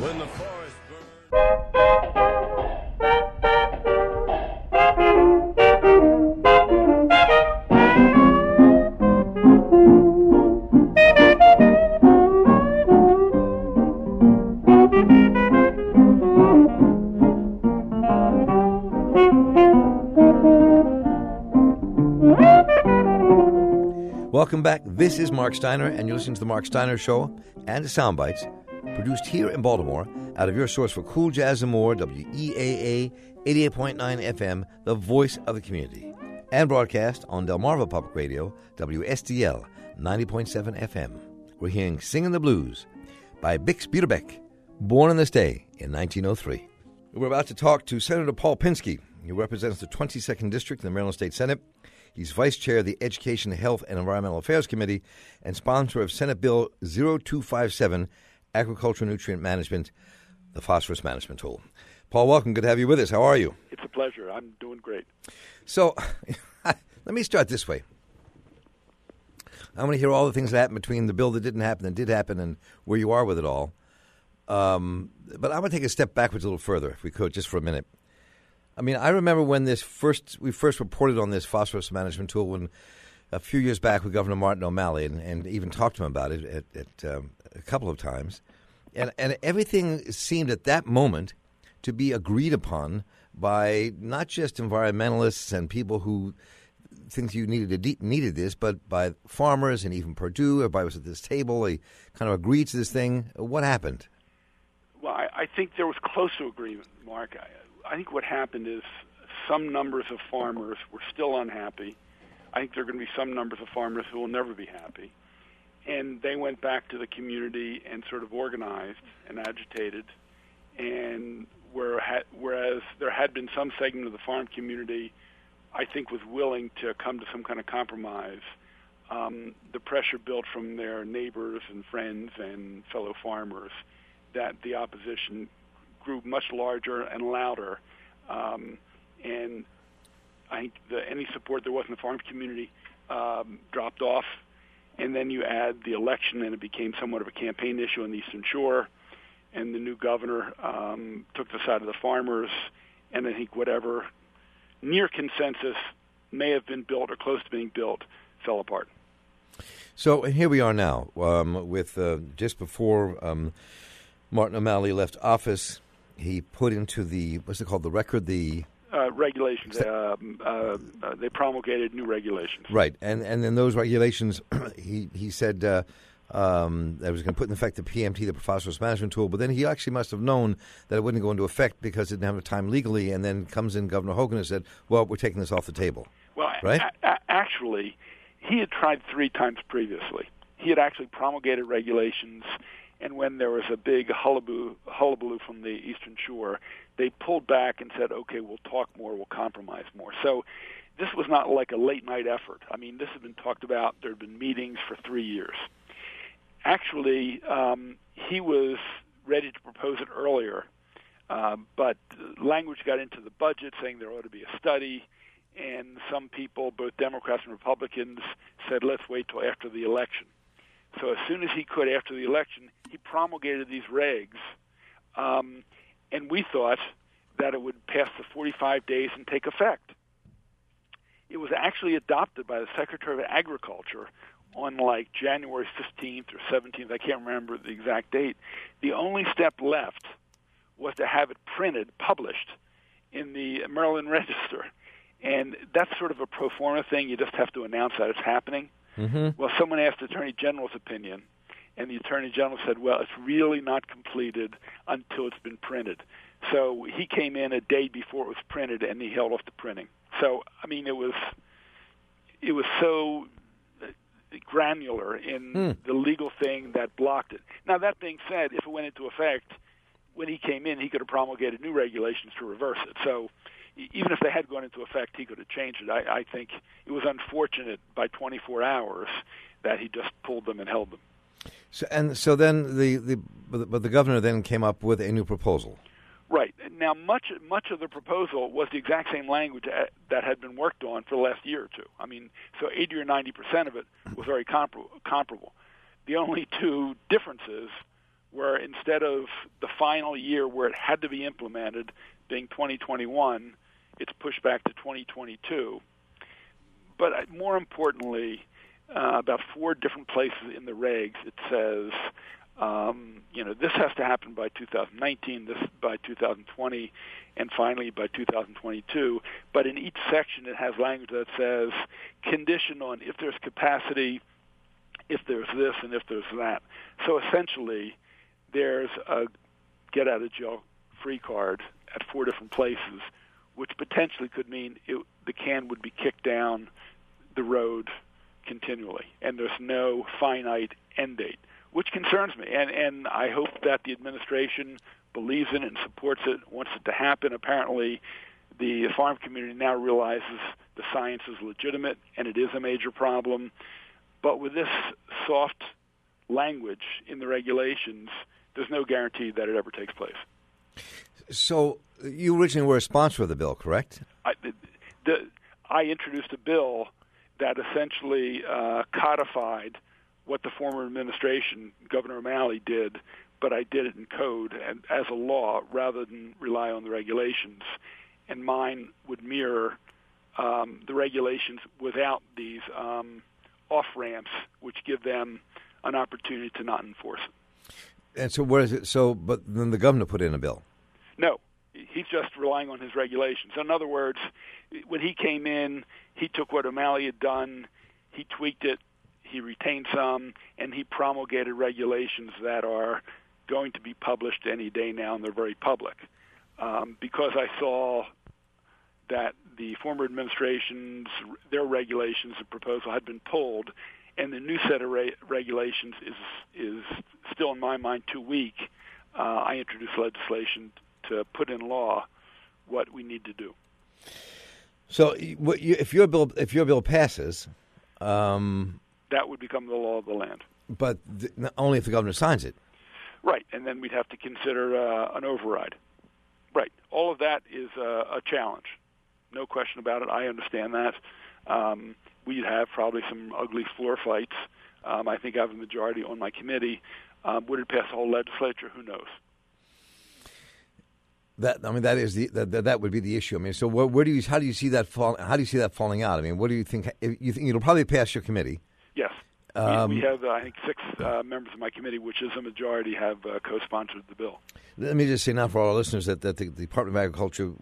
When the forest burns. Welcome back. This is Mark Steiner, and you're listening to The Mark Steiner Show and the Sound Bites, produced here in Baltimore, out of your source for cool jazz and more, W E A A eighty-eight point nine F M, the voice of the community, and broadcast on Delmarva Public Radio, W S D L ninety point seven F M. We're hearing Singin' the Blues by Bix Beiderbecke, born on this day in nineteen oh three. We're about to talk to Senator Paul Pinsky, who represents the twenty-second District in the Maryland State Senate. He's vice chair of the Education, Health, and Environmental Affairs Committee and sponsor of Senate Bill oh two five seven, Agricultural Nutrient Management, the phosphorus management tool. Paul, welcome. Good to have you with us. How are you? It's a pleasure. I'm doing great. So let me start this way. I want to hear all the things that happened between the bill that didn't happen and did happen and where you are with it all. Um, but I'm going to take a step backwards a little further, if we could, just for a minute. I mean, I remember when this first we first reported on this phosphorus management tool when a few years back with Governor Martin O'Malley and, and even talked to him about it at, at, um, a couple of times. And, and everything seemed at that moment to be agreed upon by not just environmentalists and people who think you needed a de- needed this, but by farmers and even Perdue. Everybody was at this table. They kind of agreed to this thing. What happened? Well, I, I think there was close to agreement, Mark. I, I think what happened is some numbers of farmers were still unhappy. I think there are going to be some numbers of farmers who will never be happy. And they went back to the community and sort of organized and agitated. And whereas there had been some segment of the farm community, I think, was willing to come to some kind of compromise, um, the pressure built from their neighbors and friends and fellow farmers that the opposition grew much larger and louder. Um, and I think the, any support there was in the farm community um, dropped off. And then you add the election, and it became somewhat of a campaign issue on the Eastern Shore. And the new governor um, took the side of the farmers, and I think whatever near consensus may have been built or close to being built fell apart. So here we are now um, with uh, just before um, Martin O'Malley left office, he put into the, what's it called, the record, the... Uh, regulations. Uh, uh, uh, they promulgated new regulations. Right. And and then those regulations, he, he said... Uh, Um, that was going to put in effect the P M T, the phosphorus management tool, but then he actually must have known that it wouldn't go into effect because it didn't have time legally, and then comes in Governor Hogan and said, well, we're taking this off the table. Well, right? a- a- actually, he had tried three times previously. He had actually promulgated regulations, and when there was a big hullabaloo, hullabaloo from the Eastern Shore, they pulled back and said, okay, we'll talk more, we'll compromise more. So this was not like a late-night effort. I mean, this had been talked about. There had been meetings for three years. Actually, um, he was ready to propose it earlier, uh, but language got into the budget saying there ought to be a study, and some people, both Democrats and Republicans, said let's wait till after the election. So as soon as he could after the election, he promulgated these regs, um, and we thought that it would pass the forty-five days and take effect. It was actually adopted by the Secretary of Agriculture on like January fifteenth or seventeenth, I can't remember the exact date. The only step left was to have it printed, published in the Maryland Register. And that's sort of a pro forma thing. You just have to announce that it's happening. Mm-hmm. Well, someone asked the Attorney General's opinion, and the Attorney General said, well, it's really not completed until it's been printed. So he came in a day before it was printed, and he held off the printing. So, I mean, it was it was so... granular in mm. the legal thing that blocked it. Now, that being said, if it went into effect, when he came in, he could have promulgated new regulations to reverse it. So even if they had gone into effect, he could have changed it. I, I think it was unfortunate by twenty-four hours that he just pulled them and held them. So, and so then the, the but the governor then came up with a new proposal. Right. Now, much much of the proposal was the exact same language that had been worked on for the last year or two. I mean, so eighty or ninety percent of it was very compar- comparable. The only two differences were instead of the final year where it had to be implemented being twenty twenty-one, it's pushed back to twenty twenty-two. But more importantly, uh, about four different places in the regs, it says... Um, you know, this has to happen by two thousand nineteen, this by two thousand twenty, and finally by two thousand twenty-two. But in each section, it has language that says condition on if there's capacity, if there's this, and if there's that. So essentially, there's a get-out-of-jail-free card at four different places, which potentially could mean it, the can would be kicked down the road continually, and there's no finite end date, which concerns me, and, and I hope that the administration believes in it and supports it, wants it to happen. Apparently, the farm community now realizes the science is legitimate, and it is a major problem. But with this soft language in the regulations, there's no guarantee that it ever takes place. So you originally were a sponsor of the bill, correct? I, the, I introduced a bill that essentially uh, codified what the former administration, Governor O'Malley, did, but I did it in code and as a law rather than rely on the regulations. And mine would mirror um, the regulations without these um, off-ramps, which give them an opportunity to not enforce it. And so what is it? So, but then the governor put in a bill? No. He's just relying on his regulations. In other words, when he came in, he took what O'Malley had done, he tweaked it, he retained some, and he promulgated regulations that are going to be published any day now, and they're very public. Um, because I saw that the former administration's, their regulations, the proposal had been pulled, and the new set of re- regulations is is still, in my mind, too weak. Uh, I introduced legislation to put in law what we need to do. So, what you, if your bill if your bill passes, um, that would become the law of the land. But the, only if the governor signs it. Right, and then we'd have to consider uh, an override. Right, all of that is a, a challenge. No question about it. I understand that. Um, we'd have probably some ugly floor fights. Um, I think I have a majority on my committee. Um, would it pass the whole legislature? Who knows? That I mean, that is the that that would be the issue. I mean, so where, where do you how do you see that fall? How do you see that falling out? I mean, what do you think? You think it'll probably pass your committee? Yes. Um, we have, uh, I think, six uh, members of my committee, which is a majority, have uh, co-sponsored the bill. Let me just say now for our listeners that, that the Department of Agriculture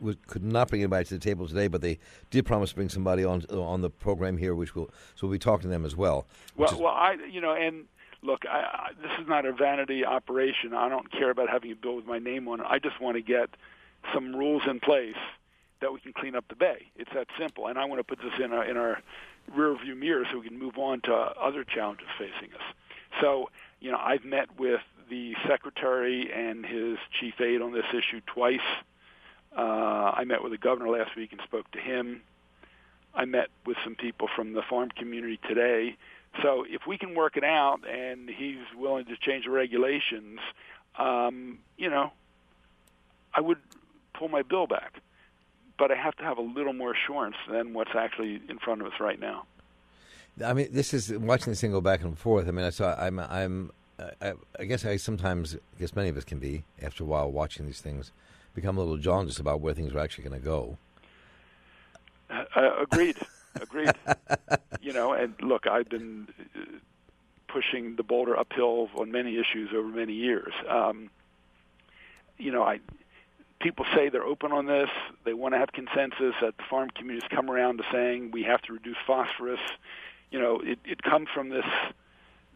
was, could not bring anybody to the table today, but they did promise to bring somebody on on the program here, which we'll so we'll be talking to them as well. Well, is, well, I you know, and look, I, I, this is not a vanity operation. I don't care about having a bill with my name on it. I just want to get some rules in place that we can clean up the bay. It's that simple, and I want to put this in our in our. rearview mirror so we can move on to other challenges facing us. So, you know, I've met with the secretary and his chief aide on this issue twice. Uh, I met with the governor last week and spoke to him. I met with some people from the farm community today. So if we can work it out and he's willing to change the regulations, um, you know, I would pull my bill back. But I have to have a little more assurance than what's actually in front of us right now. I mean, this is watching this thing go back and forth. I mean, I saw. I'm. I'm. I, I guess I sometimes. I guess many of us can be after a while watching these things become a little jaundiced about where things are actually going to go. Uh, agreed. Agreed. You know, and look, I've been pushing the boulder uphill on many issues over many years. Um, you know, I. People say they're open on this. They want to have consensus that the farm communities come around to saying we have to reduce phosphorus. You know, it, it comes from this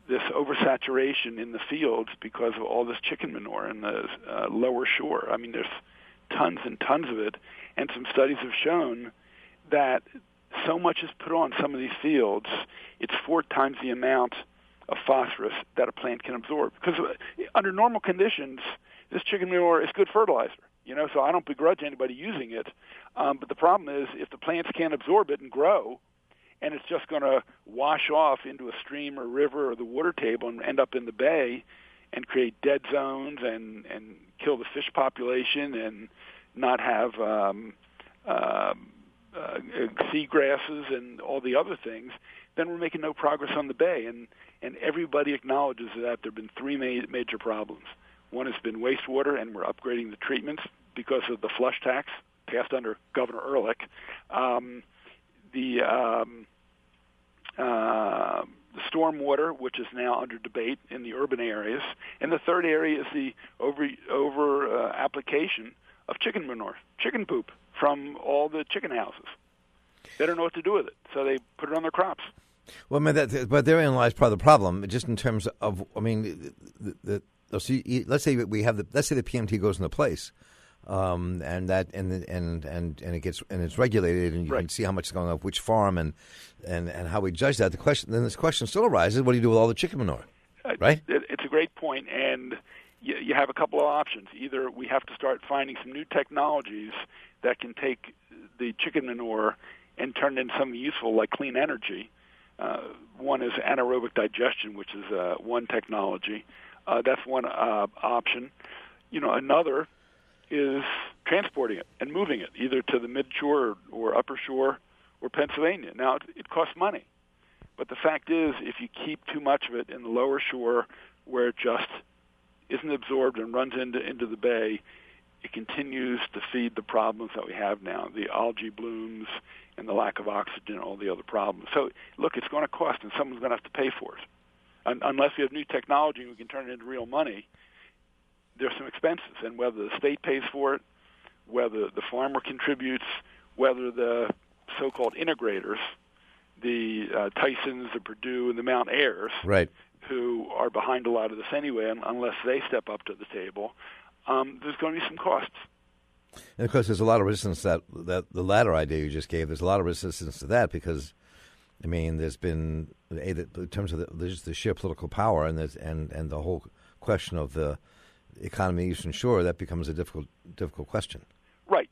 this oversaturation in the fields because of all this chicken manure in the uh, lower shore. I mean, there's tons and tons of it. And some studies have shown that so much is put on some of these fields, it's four times the amount of phosphorus that a plant can absorb. Because under normal conditions, this chicken manure is good fertilizer. You know, so I don't begrudge anybody using it. Um, but the problem is if the plants can't absorb it and grow, and it's just going to wash off into a stream or river or the water table and end up in the bay and create dead zones and, and kill the fish population and not have um, uh, uh, sea grasses and all the other things, then we're making no progress on the bay. And, and everybody acknowledges that there have been three ma- major problems. One has been wastewater, and we're upgrading the treatments because of the flush tax passed under Governor Ehrlich. Um, the, um, uh, the stormwater, which is now under debate in the urban areas. And the third area is the over, over uh, application of chicken manure, chicken poop from all the chicken houses. They don't know what to do with it, so they put it on their crops. Well, I mean, that, but therein lies part of the problem, just in terms of, I mean, the... the So you, let's say we have the let's say the P M T goes into place, um, and that and and and and it gets and it's regulated, and you right. can see how much is going off which farm, and, and and how we judge that. The question then this question still arises: what do you do with all the chicken manure? Right? It, it's a great point, and you, you have a couple of options. Either we have to start finding some new technologies that can take the chicken manure and turn it into something useful, like clean energy. Uh, one is anaerobic digestion, which is uh, one technology. Uh, that's one uh, option. You know, another is transporting it and moving it either to the mid shore or, or upper shore or Pennsylvania. Now, it, it costs money. But the fact is, if you keep too much of it in the lower shore where it just isn't absorbed and runs into, into the bay, it continues to feed the problems that we have now, the algae blooms and the lack of oxygen, all the other problems. So, look, it's going to cost, and someone's going to have to pay for it. Un- unless we have new technology and we can turn it into real money, there's some expenses. And whether the state pays for it, whether the farmer contributes, whether the so-called integrators, the uh, Tysons, the Perdue, and the Mount Airs, right, who are behind a lot of this anyway, un- unless they step up to the table, um, there's going to be some costs. And, of course, there's a lot of resistance to that, that the latter idea you just gave. There's a lot of resistance to that because, I mean, there's been, in terms of the, just the sheer political power and, and, and the whole question of the economy of the Eastern Shore, that becomes a difficult difficult question. Right.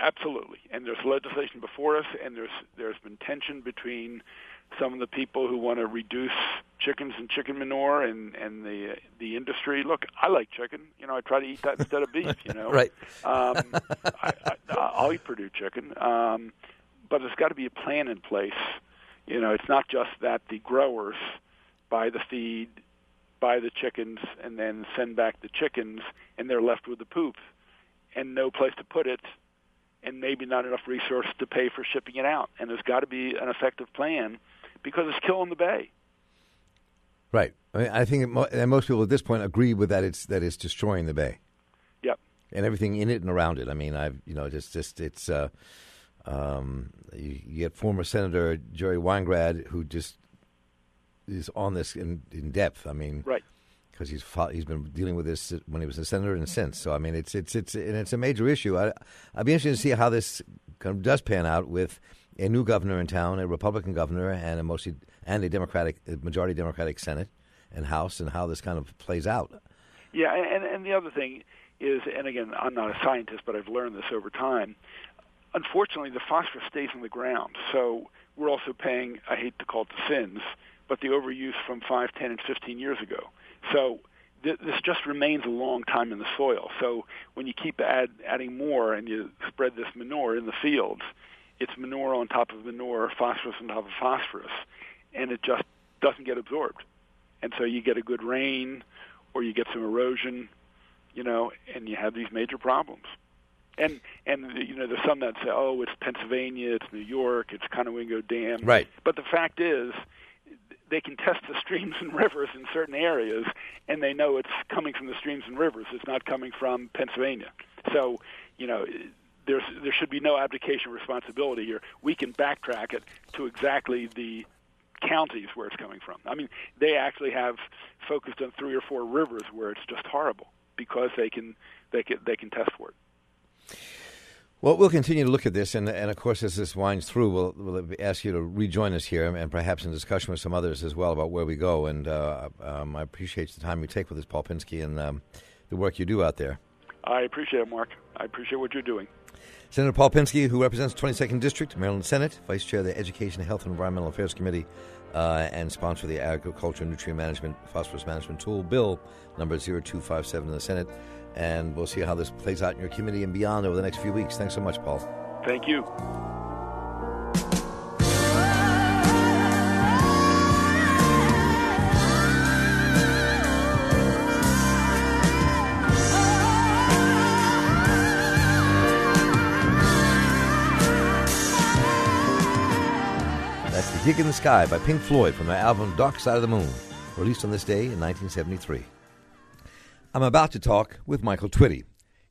Absolutely. And there's legislation before us, and there's there's been tension between some of the people who want to reduce chickens and chicken manure and, and the the industry. Look, I like chicken. You know, I try to eat that instead of beef, you know. Right. Um, I, I, I'll eat Perdue chicken. Um, but there's got to be a plan in place. You know, it's not just that the growers buy the feed, buy the chickens, and then send back the chickens, and they're left with the poop and no place to put it, and maybe not enough resources to pay for shipping it out. And there's got to be an effective plan because it's killing the bay. Right. I mean, I think it mo- and most people at this point agree with that it's that it's destroying the bay. Yep. And everything in it and around it. I mean, I've you know just just it's uh, um, you, you get former Senator Jerry Weingrad who just is on this in, in depth. I mean, right. Because he's he's been dealing with this when he was a senator and since. So I mean, it's it's it's and it's a major issue. I, I'd be interested to see how this kind of does pan out with a new governor in town, a Republican governor, and a mostly and a Democratic a majority Democratic Senate and House, and how this kind of plays out. Yeah, and and the other thing is, and again, I'm not a scientist, but I've learned this over time. Unfortunately, the phosphorus stays in the ground, so we're also paying. I hate to call it the sins, but the overuse from five, ten, and fifteen years ago. So th- this just remains a long time in the soil. So when you keep add, adding more and you spread this manure in the fields, it's manure on top of manure, phosphorus on top of phosphorus, and it just doesn't get absorbed. And so you get a good rain or you get some erosion, you know, and you have these major problems. And, and you know, there's some that say, oh, it's Pennsylvania, it's New York, it's Conowingo Dam. Right. But the fact is, they can test the streams and rivers in certain areas, and they know it's coming from the streams and rivers. It's not coming from Pennsylvania. So, you know, there's, there should be no abdication of responsibility here. We can backtrack it to exactly the counties where it's coming from. I mean, they actually have focused on three or four rivers where it's just horrible because they can they can, they can test for it. Well, we'll continue to look at this, and, and of course, as this winds through, we'll, we'll ask you to rejoin us here and perhaps in discussion with some others as well about where we go, and uh, um, I appreciate the time you take with us, Paul Pinsky, and um, the work you do out there. I appreciate it, Mark. I appreciate what you're doing. Senator Paul Pinsky, who represents the twenty-second District, Maryland Senate, Vice Chair of the Education, Health, and Environmental Affairs Committee, uh, and sponsor of the Agriculture, Nutrient Management, Phosphorus Management Tool Bill, number zero two five seven in the Senate. And we'll see how this plays out in your community and beyond over the next few weeks. Thanks so much, Paul. Thank you. That's The Gig in the Sky by Pink Floyd from their album Dark Side of the Moon, released on this day in nineteen seventy-three. I'm about to talk with Michael Twitty.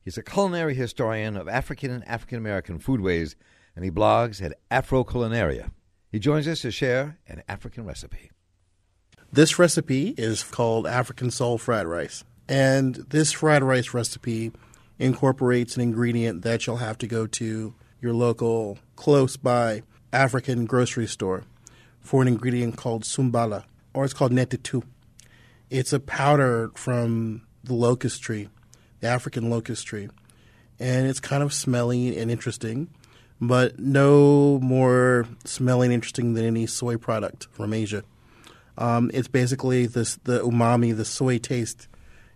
He's a culinary historian of African and African-American foodways, and he blogs at Afroculinaria. He joins us to share an African recipe. This recipe is called African Soul Fried Rice. And this fried rice recipe incorporates an ingredient that you'll have to go to your local, close-by African grocery store for an ingredient called sumbala, or it's called netetu. It's a powder from the locust tree, the African locust tree. And it's kind of smelly and interesting, but no more smelly and interesting than any soy product from Asia. Um, it's basically this, the umami, the soy taste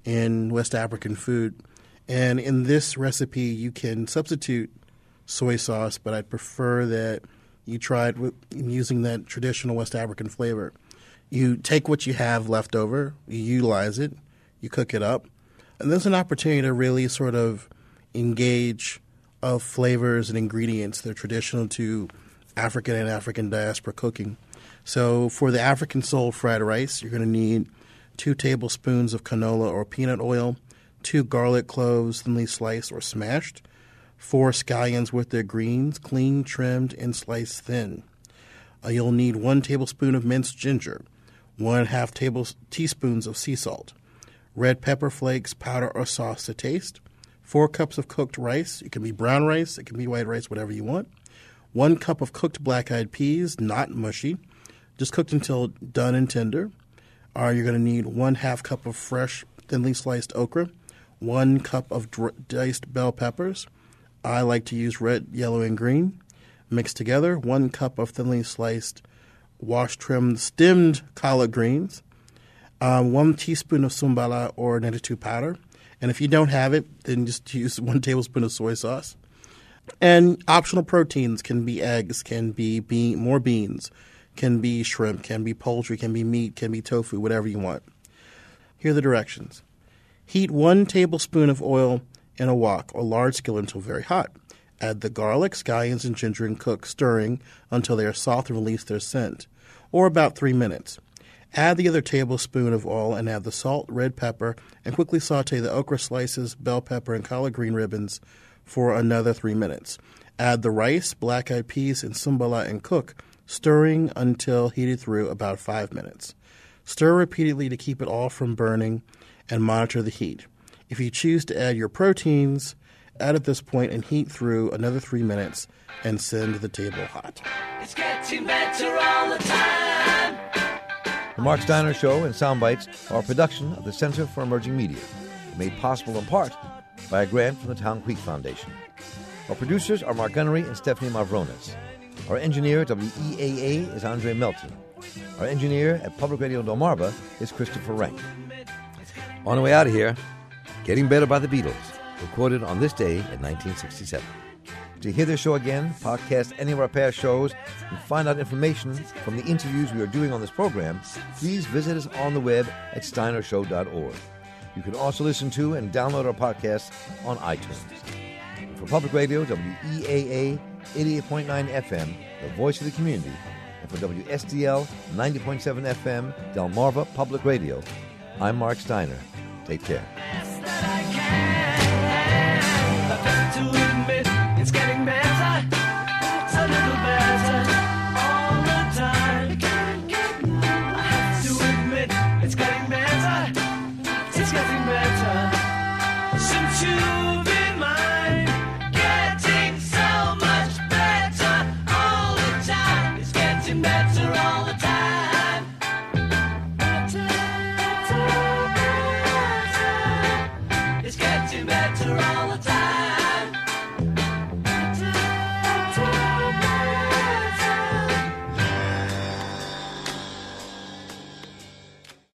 in West African food. And in this recipe, you can substitute soy sauce, but I'd prefer that You try it with, using that traditional West African flavor. You take what you have left over, you utilize it, you cook it up. And there's an opportunity to really sort of engage of flavors and ingredients that are traditional to African and African diaspora cooking. So for the African soul fried rice, you're going to need two tablespoons of canola or peanut oil, two garlic cloves thinly sliced or smashed, four scallions with their greens, clean, trimmed, and sliced thin. Uh, you'll need one tablespoon of minced ginger, one and a half table, teaspoons of sea salt, red pepper flakes, powder or sauce to taste, four cups of cooked rice. It can be brown rice, it can be white rice, whatever you want. One cup of cooked black-eyed peas, not mushy, just cooked until done and tender. Uh, you're going to need one half cup of fresh, thinly sliced okra, one cup of dr- diced bell peppers. I like to use red, yellow, and green. Mixed together, one cup of thinly sliced, washed, trimmed, stemmed collard greens, uh, one teaspoon of sumbala or netitu powder. And if you don't have it, then just use one tablespoon of soy sauce. And optional proteins can be eggs, can be bean, more beans, can be shrimp, can be poultry, can be meat, can be tofu, whatever you want. Here are the directions. Heat one tablespoon of oil in a wok or large skillet until very hot. Add the garlic, scallions, and ginger and cook, stirring until they are soft and release their scent, or about three minutes. Add the other tablespoon of oil and add the salt, red pepper, and quickly saute the okra slices, bell pepper, and collard green ribbons for another three minutes. Add the rice, black-eyed peas, and sumbala and cook, stirring until heated through about five minutes. Stir repeatedly to keep it all from burning and monitor the heat. If you choose to add your proteins, add at this point and heat through another three minutes and send to the table hot. It's getting better all the time. The Mark Steiner Show and Sound Bites are a production of the Center for Emerging Media, made possible in part by a grant from the Town Creek Foundation. Our producers are Mark Gunnery and Stephanie Mavronis. Our engineer at W E A A is Andre Melton. Our engineer at Public Radio Delmarva is Christopher Rank. On the way out of here, Getting Better by the Beatles, recorded on this day in nineteen sixty-seven. To hear this show again, podcast any of our past shows, and find out information from the interviews we are doing on this program, please visit us on the web at steiner show dot org. You can also listen to and download our podcasts on iTunes. And for Public Radio, W E A A eighty-eight point nine F M, the voice of the community, and for W S D L ninety point seven F M, Delmarva Public Radio, I'm Mark Steiner. Take care. It's getting better.